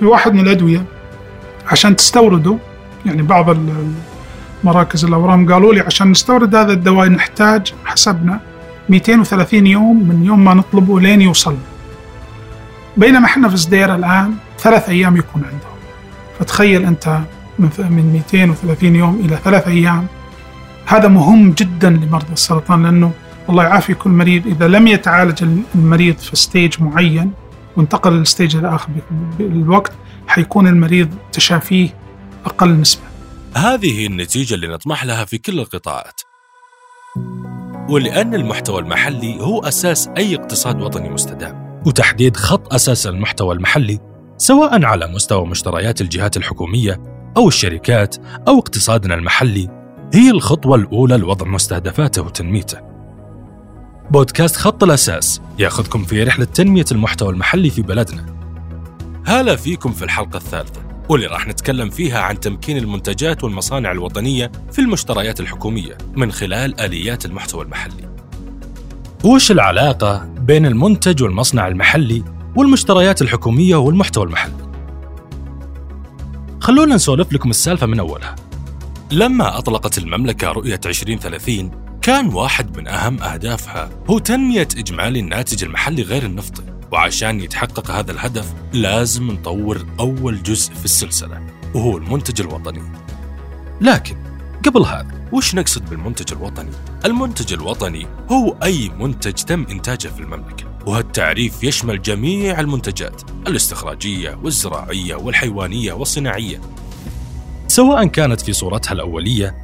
في واحد من الأدوية عشان تستورده، يعني بعض مراكز الأورام قالوا لي عشان نستورد هذا الدواء نحتاج حسبنا 230 يوم من يوم ما نطلبه لين يوصلنا، بينما احنا في صدير الآن 3 أيام يكون عندهم. فتخيل أنت من 230 يوم إلى 3 أيام. هذا مهم جدا لمرضى السرطان، لأنه الله يعافي كل مريض إذا لم يتعالج المريض في ستيج معين وانتقل للستيج الآخر بالوقت، حيكون المريض تشافيه أقل نسبة. هذه النتيجة اللي نطمح لها في كل القطاعات، ولأن المحتوى المحلي هو أساس أي اقتصاد وطني مستدام، وتحديد خط أساس المحتوى المحلي سواء على مستوى مشتريات الجهات الحكومية أو الشركات أو اقتصادنا المحلي هي الخطوة الأولى لوضع مستهدفاته وتنميته. بودكاست خط الأساس يأخذكم في رحلة تنمية المحتوى المحلي في بلدنا. هلا فيكم في الحلقة الثالثة، واللي راح نتكلم فيها عن تمكين المنتجات والمصانع الوطنية في المشتريات الحكومية من خلال آليات المحتوى المحلي. وش العلاقة بين المنتج والمصنع المحلي والمشتريات الحكومية والمحتوى المحلي؟ خلونا نسولف لكم السالفة من أولها. لما أطلقت المملكة رؤية 2030 كان واحد من أهم أهدافها هو تنمية إجمالي الناتج المحلي غير النفطي، وعشان يتحقق هذا الهدف لازم نطور أول جزء في السلسلة وهو المنتج الوطني. لكن قبل هذا وش نقصد بالمنتج الوطني؟ المنتج الوطني هو أي منتج تم إنتاجه في المملكة، وهالتعريف يشمل جميع المنتجات الاستخراجية والزراعية والحيوانية والصناعية، سواء كانت في صورتها الأولية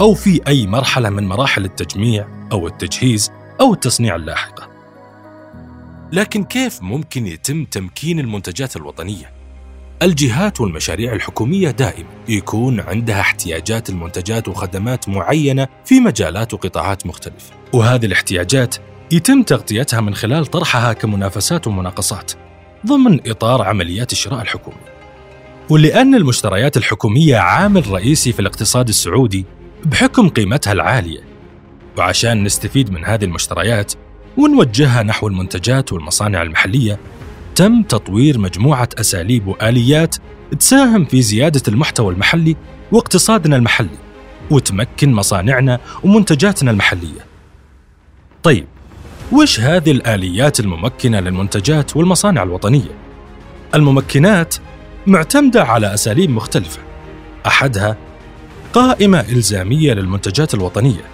أو في أي مرحلة من مراحل التجميع أو التجهيز أو التصنيع اللاحقة. لكن كيف ممكن يتم تمكين المنتجات الوطنية؟ الجهات والمشاريع الحكومية دائما يكون عندها احتياجات المنتجات وخدمات معينة في مجالات وقطاعات مختلفة، وهذه الاحتياجات يتم تغطيتها من خلال طرحها كمنافسات ومناقصات ضمن إطار عمليات الشراء الحكومي. ولأن المشتريات الحكومية عامل رئيسي في الاقتصاد السعودي بحكم قيمتها العالية، وعشان نستفيد من هذه المشتريات ونوجهها نحو المنتجات والمصانع المحلية، تم تطوير مجموعة أساليب وآليات تساهم في زيادة المحتوى المحلي واقتصادنا المحلي وتمكن مصانعنا ومنتجاتنا المحلية. طيب وش هذه الآليات الممكنة للمنتجات والمصانع الوطنية؟ الممكنات معتمدة على أساليب مختلفة، أحدها قائمة إلزامية للمنتجات الوطنية،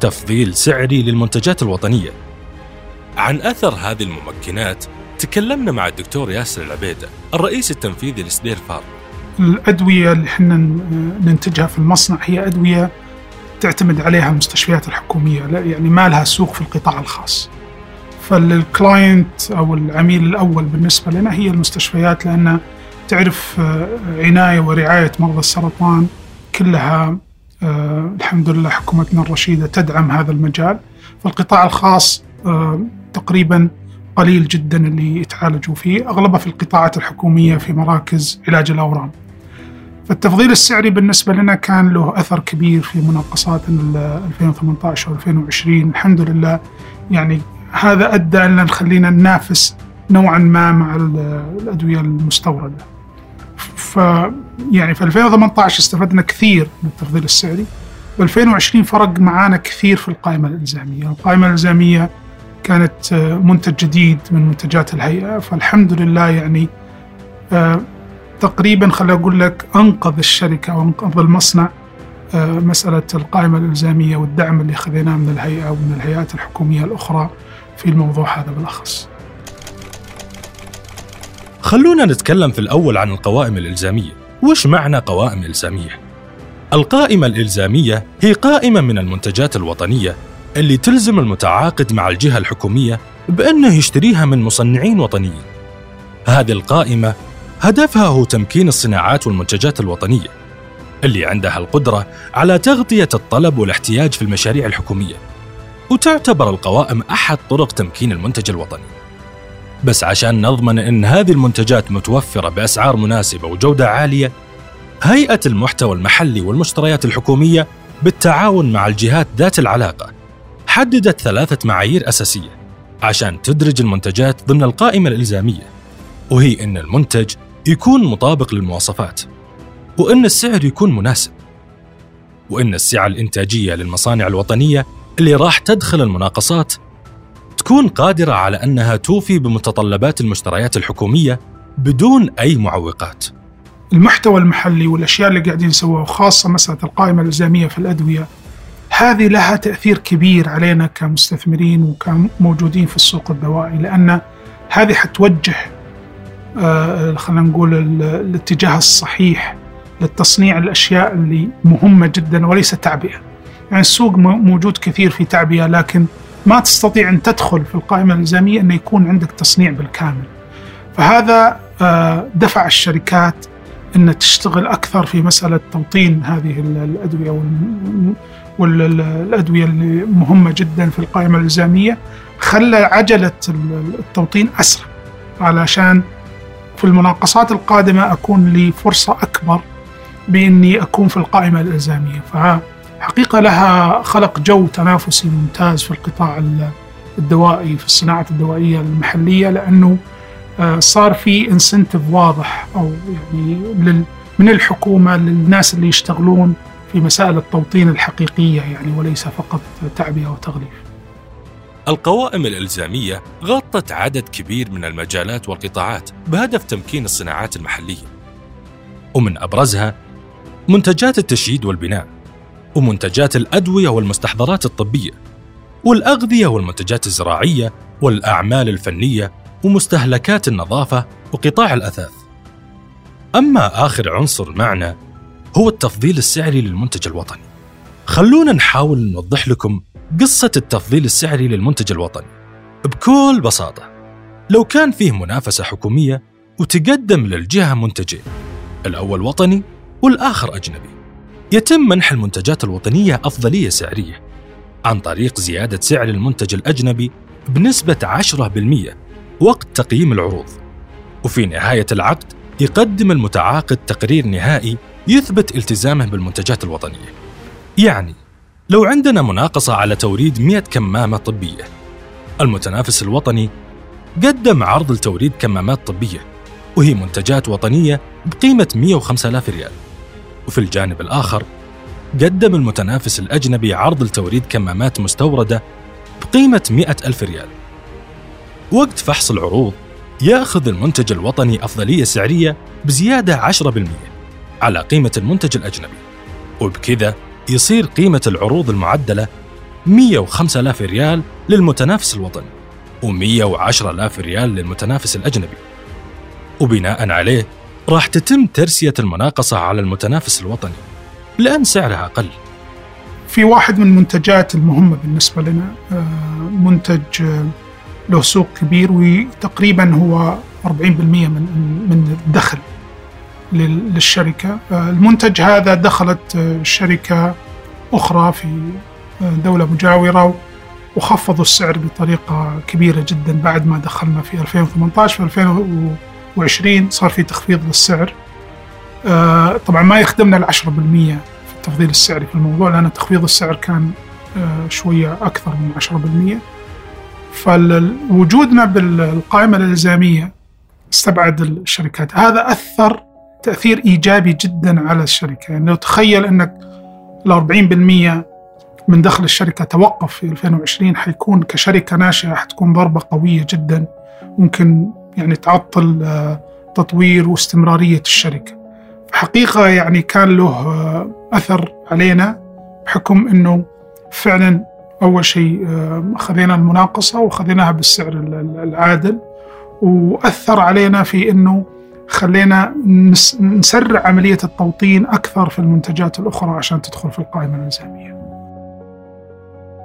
تفضيل سعري للمنتجات الوطنية. عن أثر هذه الممكنات تكلمنا مع الدكتور ياسر العبيدة الرئيس التنفيذي لسدير فارما. الأدوية اللي حنا ننتجها في المصنع هي أدوية تعتمد عليها المستشفيات الحكومية، يعني ما لها سوق في القطاع الخاص. فالكلاينت أو العميل الأول بالنسبة لنا هي المستشفيات، لأن تعرف عناية ورعاية مرضى السرطان كلها الحمد لله حكومتنا الرشيدة تدعم هذا المجال. فالقطاع الخاص تقريباً قليل جداً اللي يتعالجوا فيه، أغلبها في القطاعات الحكومية في مراكز علاج الأورام. فالتفضيل السعري بالنسبة لنا كان له أثر كبير في مناقصات 2018 و2020 الحمد لله، يعني هذا أدى أن نخلينا ننافس نوعاً ما مع الأدوية المستوردة. يعني في 2018 استفدنا كثير من التفضيل السعري، و2020 فرق معانا كثير في القائمة الإلزامية. القائمة الإلزامية كانت منتج جديد من منتجات الهيئة، فالحمد لله يعني تقريباً خلي أقول لك أنقذ الشركة وأنقذ المصنع مسألة القائمة الإلزامية والدعم اللي خذيناه من الهيئة ومن الهيئات الحكومية الأخرى في الموضوع هذا بالأخص. خلونا نتكلم في الأول عن القوائم الإلزامية. وش معنى قوائم إلزامية؟ القائمة الإلزامية هي قائمة من المنتجات الوطنية اللي تلزم المتعاقد مع الجهة الحكومية بأنه يشتريها من مصنعين وطنيين. هذه القائمة هدفها هو تمكين الصناعات والمنتجات الوطنية اللي عندها القدرة على تغطية الطلب والاحتياج في المشاريع الحكومية، وتعتبر القوائم أحد طرق تمكين المنتج الوطني. بس عشان نضمن أن هذه المنتجات متوفرة بأسعار مناسبة وجودة عالية، هيئة المحتوى المحلي والمشتريات الحكومية بالتعاون مع الجهات ذات العلاقة حددت 3 معايير أساسية عشان تدرج المنتجات ضمن القائمة الإلزامية، وهي أن المنتج يكون مطابق للمواصفات، وأن السعر يكون مناسب، وأن السعة الإنتاجية للمصانع الوطنية اللي راح تدخل المناقصات تكون قادرة على أنها توفي بمتطلبات المشتريات الحكومية بدون أي معوقات. المحتوى المحلي والأشياء اللي قاعدين نسويها، وخاصة مسألة القائمة الإلزامية في الأدوية، هذه لها تأثير كبير علينا كمستثمرين وكموجودين في السوق الدوائي، لأن هذه حتوجه خلينا نقول الاتجاه الصحيح للتصنيع الأشياء اللي مهمة جدا وليس تعبئة. يعني السوق موجود كثير في تعبئة، لكن ما تستطيع أن تدخل في القائمة الإلزامية أن يكون عندك تصنيع بالكامل. فهذا دفع الشركات أن تشتغل أكثر في مسألة توطين هذه الأدوية، والأدوية اللي مهمة جدا في القائمة الإلزامية خلى عجلة التوطين أسرع، علشان في المناقصات القادمة أكون لي فرصة أكبر بإني أكون في القائمة الإلزامية. فحقيقة لها خلق جو تنافسي ممتاز في القطاع الدوائي، في الصناعة الدوائية المحلية، لأنه صار في انسنتيف واضح أو يعني من الحكومة للناس اللي يشتغلون في مسائل التوطين الحقيقية، يعني وليس فقط تعبئة وتغليف. القوائم الإلزامية غطت عدد كبير من المجالات والقطاعات بهدف تمكين الصناعات المحلية، ومن أبرزها منتجات التشييد والبناء، ومنتجات الأدوية والمستحضرات الطبية، والأغذية والمنتجات الزراعية، والأعمال الفنية، ومستهلكات النظافة، وقطاع الأثاث. أما آخر عنصر معنا هو التفضيل السعري للمنتج الوطني. خلونا نحاول نوضح لكم قصة التفضيل السعري للمنتج الوطني بكل بساطة. لو كان فيه منافسة حكومية وتقدم للجهة منتجين، الأول وطني والآخر أجنبي، يتم منح المنتجات الوطنية أفضلية سعرية عن طريق زيادة سعر المنتج الأجنبي بنسبة 10% وقت تقييم العروض، وفي نهاية العقد يقدم المتعاقد تقرير نهائي يثبت التزامه بالمنتجات الوطنية. يعني لو عندنا مناقصة على توريد 100 كمامة طبية، المتنافس الوطني قدم عرض لتوريد كمامات طبية وهي منتجات وطنية بقيمة 105,000 ريال، وفي الجانب الآخر قدم المتنافس الأجنبي عرض لتوريد كمامات مستوردة بقيمة 100,000 ريال. وقت فحص العروض يأخذ المنتج الوطني أفضلية سعرية بزيادة 10% على قيمة المنتج الأجنبي، وبكذا يصير قيمة العروض المعدلة 105,000 ريال للمتنافس الوطني و110,000 ريال للمتنافس الأجنبي. وبناء عليه راح تتم ترسية المناقصة على المتنافس الوطني لأن سعرها أقل. في واحد من المنتجات المهمة بالنسبة لنا، منتج له سوق كبير وتقريبا هو 40% من الدخل للشركة. المنتج هذا دخلت شركة أخرى في دولة مجاورة وخفضوا السعر بطريقة كبيرة جدا. بعد ما دخلنا في 2018 في 2020 صار في تخفيض للسعر. طبعا ما يخدمنا 10% في التفضيل السعري في الموضوع، لأن تخفيض السعر كان شوية أكثر من 10%. فوجودنا بالقائمة الإلزامية استبعد الشركات. هذا أثر تأثير إيجابي جداً على الشركة. يعني لو تخيل أنك 40% من دخل الشركة توقف في 2020، حيكون كشركة ناشئة حتكون ضربة قوية جداً، ممكن يعني تعطل تطوير واستمرارية الشركة. حقيقة يعني كان له أثر علينا، بحكم أنه فعلاً أول شيء خذينا المناقصة وخذيناها بالسعر العادل، وأثر علينا في أنه خلينا نسرع عملية التوطين أكثر في المنتجات الأخرى عشان تدخل في القائمة الإلزامية.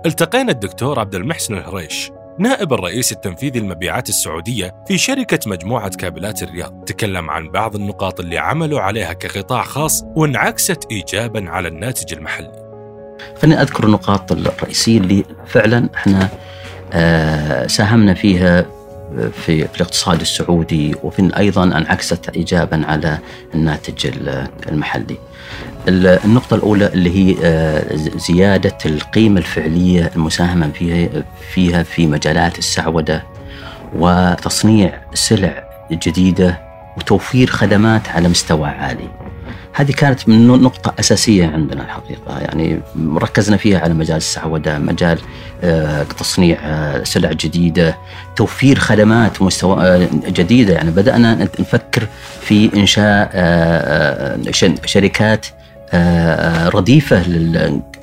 التقينا الدكتور عبد المحسن الهريش، نائب الرئيس التنفيذي المبيعات السعودية في شركة مجموعة كابلات الرياض، تكلم عن بعض النقاط اللي عملوا عليها كقطاع خاص وانعكست إيجاباً على الناتج المحلي. خليني أذكر النقاط الرئيسية اللي فعلاً إحنا ساهمنا فيها في الاقتصاد السعودي، وفي أيضاً انعكست إيجاباً على الناتج المحلي. النقطة الأولى اللي هي زيادة القيمة الفعلية المساهمة فيها في مجالات السعودة وتصنيع سلع جديدة وتوفير خدمات على مستوى عالي. هذه كانت من نقطة أساسية عندنا الحقيقة، يعني ركزنا فيها على مجال السعودة، مجال تصنيع سلع جديدة، توفير خدمات جديدة. يعني بدأنا نفكر في إنشاء شركات رديفة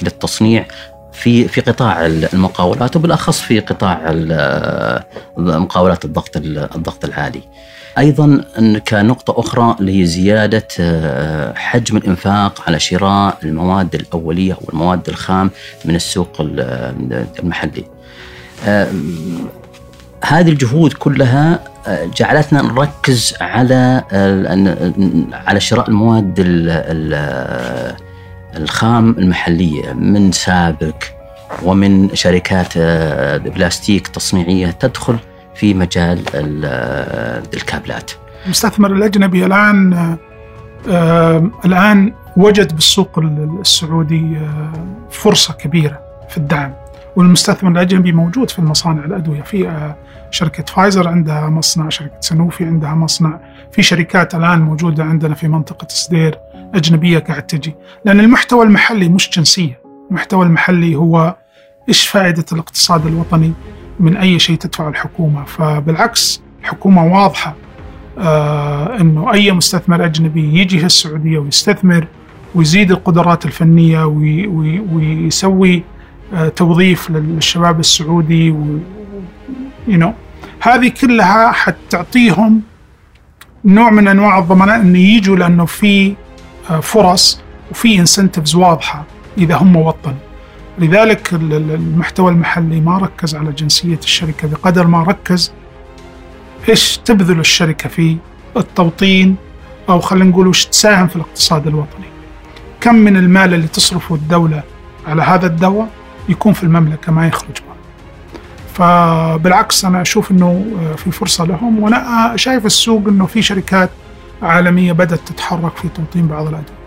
للتصنيع في قطاع المقاولات، وبالأخص في قطاع مقاولات الضغط العالي. أيضاً كنقطة أخرى اللي هي زيادة حجم الإنفاق على شراء المواد الأولية والمواد الخام من السوق المحلي. هذه الجهود كلها جعلتنا نركز على شراء المواد الخام المحلية من سابك ومن شركات بلاستيك تصنيعية تدخل في مجال الكابلات. المستثمر الأجنبي الآن وجد بالسوق السعودي فرصة كبيرة في الدعم، والمستثمر الأجنبي موجود في المصانع الأدوية، في شركة فايزر عندها مصنع، شركة سانوفي عندها مصنع، في شركات الآن موجودة عندنا في منطقة سدير أجنبية قاعد تجي، لأن المحتوى المحلي مش جنسية. المحتوى المحلي هو إيش فائدة الاقتصاد الوطني من أي شيء تدفع الحكومة. فبالعكس الحكومة واضحة أنه أي مستثمر أجنبي يجي السعودية ويستثمر ويزيد القدرات الفنية ويسوي توظيف للشباب السعودي، هذه كلها حتعطيهم نوع من أنواع الضمانات أن يجوا، لأنه في فرص وفي incentives واضحة إذا هم وطن. لذلك المحتوى المحلي ما ركز على جنسية الشركة بقدر ما ركز إيش تبذل الشركة في التوطين، أو خلينا نقول إيش تساهم في الاقتصاد الوطني، كم من المال اللي تصرفه الدولة على هذا الدواء يكون في المملكة ما يخرج بها. فبالعكس أنا أشوف أنه في فرصة لهم، وأنا شايف السوق أنه في شركات عالمية بدأت تتحرك في توطين بعض الأدوية.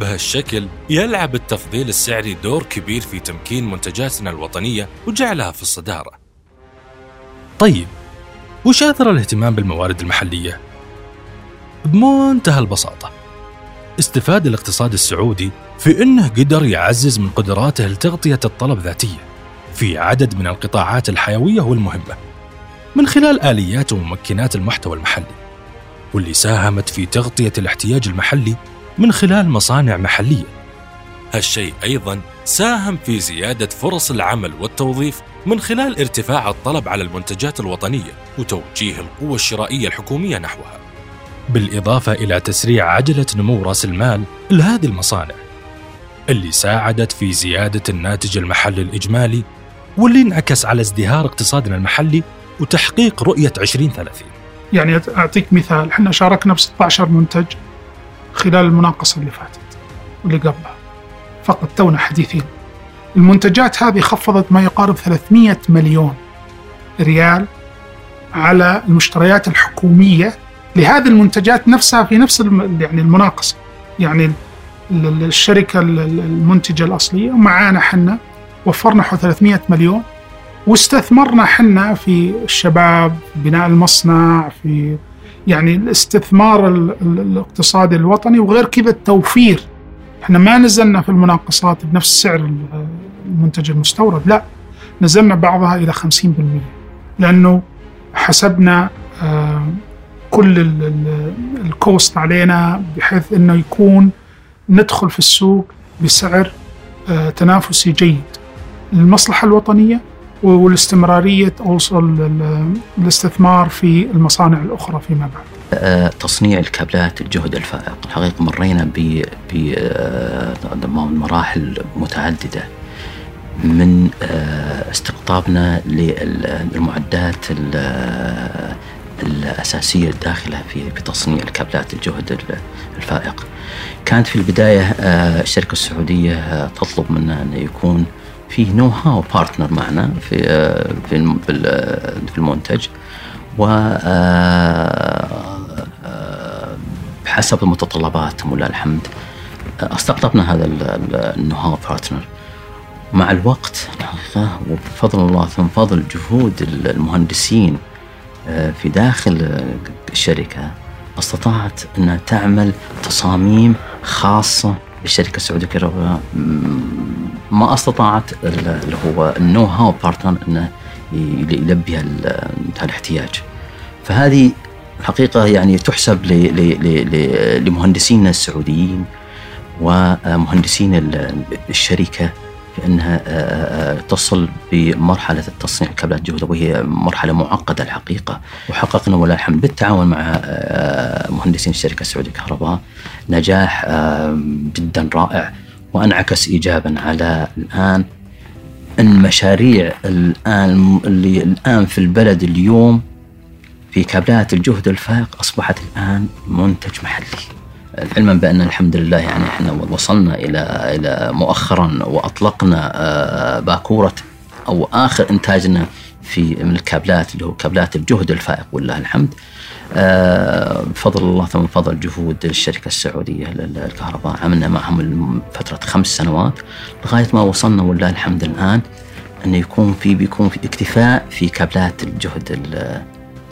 بهالشكل يلعب التفضيل السعري دور كبير في تمكين منتجاتنا الوطنية وجعلها في الصدارة. طيب، وش أثر الاهتمام بالموارد المحلية؟ بمنتهى البساطة، استفاد الاقتصاد السعودي في أنه قدر يعزز من قدراته لتغطية الطلب ذاتية في عدد من القطاعات الحيوية والمهمة من خلال آليات وممكنات المحتوى المحلي، واللي ساهمت في تغطية الاحتياج المحلي من خلال مصانع محلية. هالشيء أيضاً ساهم في زيادة فرص العمل والتوظيف من خلال ارتفاع الطلب على المنتجات الوطنية وتوجيه القوة الشرائية الحكومية نحوها، بالإضافة إلى تسريع عجلة نمو رأس المال لهذه المصانع، اللي ساعدت في زيادة الناتج المحلي الإجمالي، واللي انعكس على ازدهار اقتصادنا المحلي وتحقيق رؤية 2030. يعني أعطيك مثال، احنا شاركنا ب 16 منتج خلال المناقصة اللي فاتت واللي قبلها فقط، تونا حديثين. المنتجات هذه خفضت ما يقارب 300 مليون ريال على المشتريات الحكومية لهذه المنتجات نفسها في نفس المناقصة. يعني الشركة المنتجة الأصلية معانا حنا، وفرنا حوالي 300 مليون واستثمرنا حنا في الشباب، بناء المصنع، في الاستثمار الاقتصادي الوطني، وغير كذا التوفير. احنا ما نزلنا في المناقصات بنفس سعر المنتج المستورد، لا، نزلنا بعضها إلى 50%، لأنه حسبنا كل الكوست علينا بحيث أنه يكون ندخل في السوق بسعر تنافسي جيد للمصلحة الوطنية والاستمرارية، الاستثمار في المصانع الأخرى فيما بعد. تصنيع الكابلات الجهد الفائق، الحقيقة مرينا بمراحل متعددة من استقطابنا للمعدات الأساسية الداخلة في تصنيع الكابلات الجهد الفائق. كانت في البداية الشركة السعودية تطلب منا أن يكون فيه نو هاو بارتنر معنا في المنتج، وحسب متطلباتهم ولله الحمد استقطبنا هذا النو هاو بارتنر. مع الوقت الحقيقة وبفضل الله ثم فضل جهود المهندسين في داخل الشركة استطاعت أن تعمل تصاميم خاصة بالشركة السعودية للكهرباء ما استطاعت اللي هو النو هاو بارتنر أنه يلبي هالاحتياج. فهذه الحقيقة يعني تحسب لمهندسينا السعوديين ومهندسين الشركة أنها تصل بمرحلة التصنيع كابلات جهد، وهي مرحلة معقدة الحقيقة، وحققنا ولله الحمد بالتعاون مع مهندسين الشركة السعودية للكهرباء نجاح جدا رائع، وأنعكس إيجابا على الآن المشاريع الآن اللي الآن في البلد اليوم في كابلات الجهد الفائق أصبحت الآن منتج محلي. علما بأن الحمد لله يعني احنا وصلنا إلى مؤخرا وأطلقنا باكورة أو آخر إنتاجنا في من الكابلات اللي هو كابلات الجهد الفائق والله الحمد، بفضل الله ثم فضل جهود الشركة السعودية للكهرباء. عملنا معهم فترة 5 سنوات لغاية ما وصلنا والله الحمد الآن أن بيكون في اكتفاء في كابلات الجهد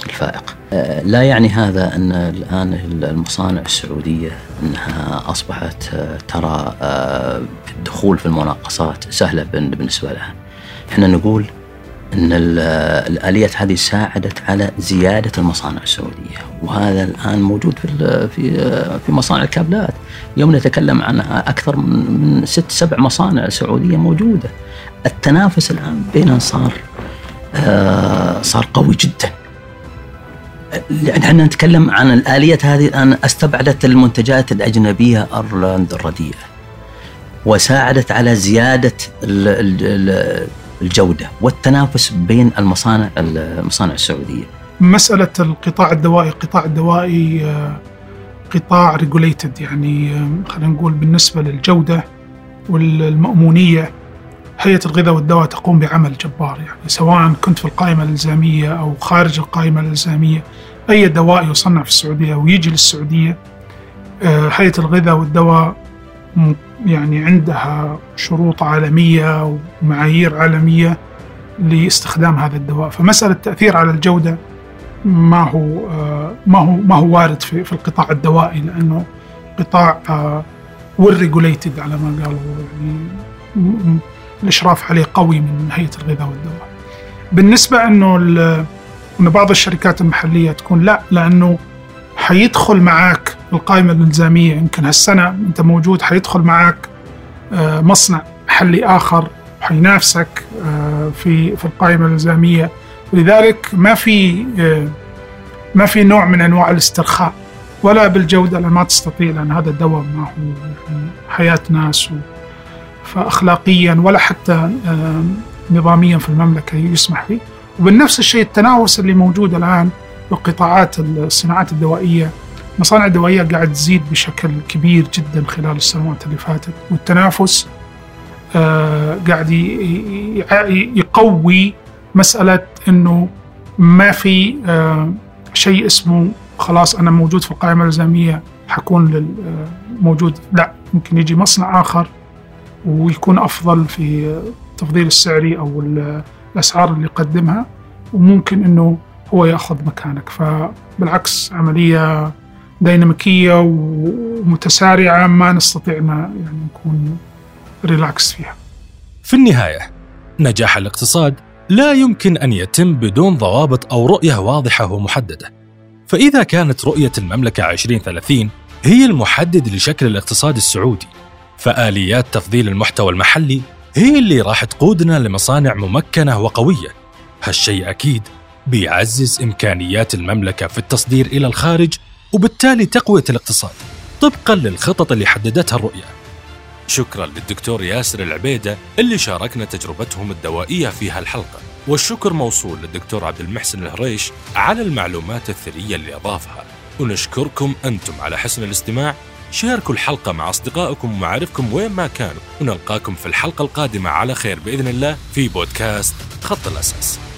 الفائق. لا يعني هذا أن الآن المصانع السعودية أنها أصبحت ترى الدخول في المناقصات سهلة بالنسبة لها. إحنا نقول أن الآليات هذه ساعدت على زيادة المصانع السعودية، وهذا الآن موجود في مصانع الكابلات. يوم نتكلم عن أكثر من 6-7 مصانع سعودية موجودة. التنافس الآن بيننا صار قوي جداً. نحن نتكلم عن الآليات هذه الآن استبعدت المنتجات الأجنبية الرديئة وساعدت على زيادة الجودة والتنافس بين المصانع السعودية. مسألة القطاع الدوائي قطاع ريجوليتد، يعني خلينا نقول بالنسبة للجودة والمأمونية هيئة الغذاء والدواء تقوم بعمل جبار، يعني سواء كنت في القائمة الإلزامية أو خارج القائمة الإلزامية. أي دواء يصنع في السعودية ويجي للسعودية هيئة الغذاء والدواء يعني عندها شروط عالمية ومعايير عالمية لاستخدام هذا الدواء. فمسألة التأثير على الجودة ما هو وارد في القطاع الدوائي، لأنه قطاع والريجوليتد على ما قالوا يعني الإشراف عليه قوي من هيئة الغذاء والدواء. بالنسبة إنه بعض الشركات المحلية تكون لا، لأنه حيدخل معاك القائمة الإلزامية يمكن هالسنة أنت موجود، حيدخل معاك مصنع محلي آخر حينافسك في القائمة الإلزامية، ولذلك ما في نوع من أنواع الاسترخاء ولا بالجودة، لأن ما تستطيع، لأن هذا الدواء ما هو حياة ناس، فأخلاقياً ولا حتى نظامياً في المملكة يسمح فيه. وبالنفس الشيء التنافس اللي موجود الآن بقطاعات الصناعات الدوائية، مصانع الدوائية قاعد تزيد بشكل كبير جداً خلال السنوات اللي فاتت، والتنافس قاعد يقوي مسألة أنه ما في شيء اسمه خلاص أنا موجود في القائمة الإلزامية حكون موجود، لا، ممكن يجي مصنع آخر ويكون أفضل في تفضيل السعري أو الأسعار اللي يقدمها، وممكن أنه هو يأخذ مكانك. فبالعكس عملية ديناميكية ومتسارعة ما نستطيع يعني نكون ريلاكس فيها. في النهاية نجاح الاقتصاد لا يمكن أن يتم بدون ضوابط أو رؤية واضحة ومحددة. فإذا كانت رؤية المملكة 2030 هي المحدد لشكل الاقتصاد السعودي، فآليات تفضيل المحتوى المحلي هي اللي راح تقودنا لمصانع ممكنة وقوية. هالشيء أكيد بيعزز إمكانيات المملكة في التصدير إلى الخارج، وبالتالي تقوية الاقتصاد طبقاً للخطط اللي حددتها الرؤية. شكراً للدكتور ياسر العبيدة اللي شاركنا تجربتهم الدوائية في هالحلقة، والشكر موصول للدكتور عبد المحسن الهريش على المعلومات الثرية اللي أضافها. ونشكركم أنتم على حسن الاستماع، شاركوا الحلقة مع أصدقائكم ومعارفكم وين ما كانوا، ونلقاكم في الحلقة القادمة على خير بإذن الله في بودكاست خط الأساس.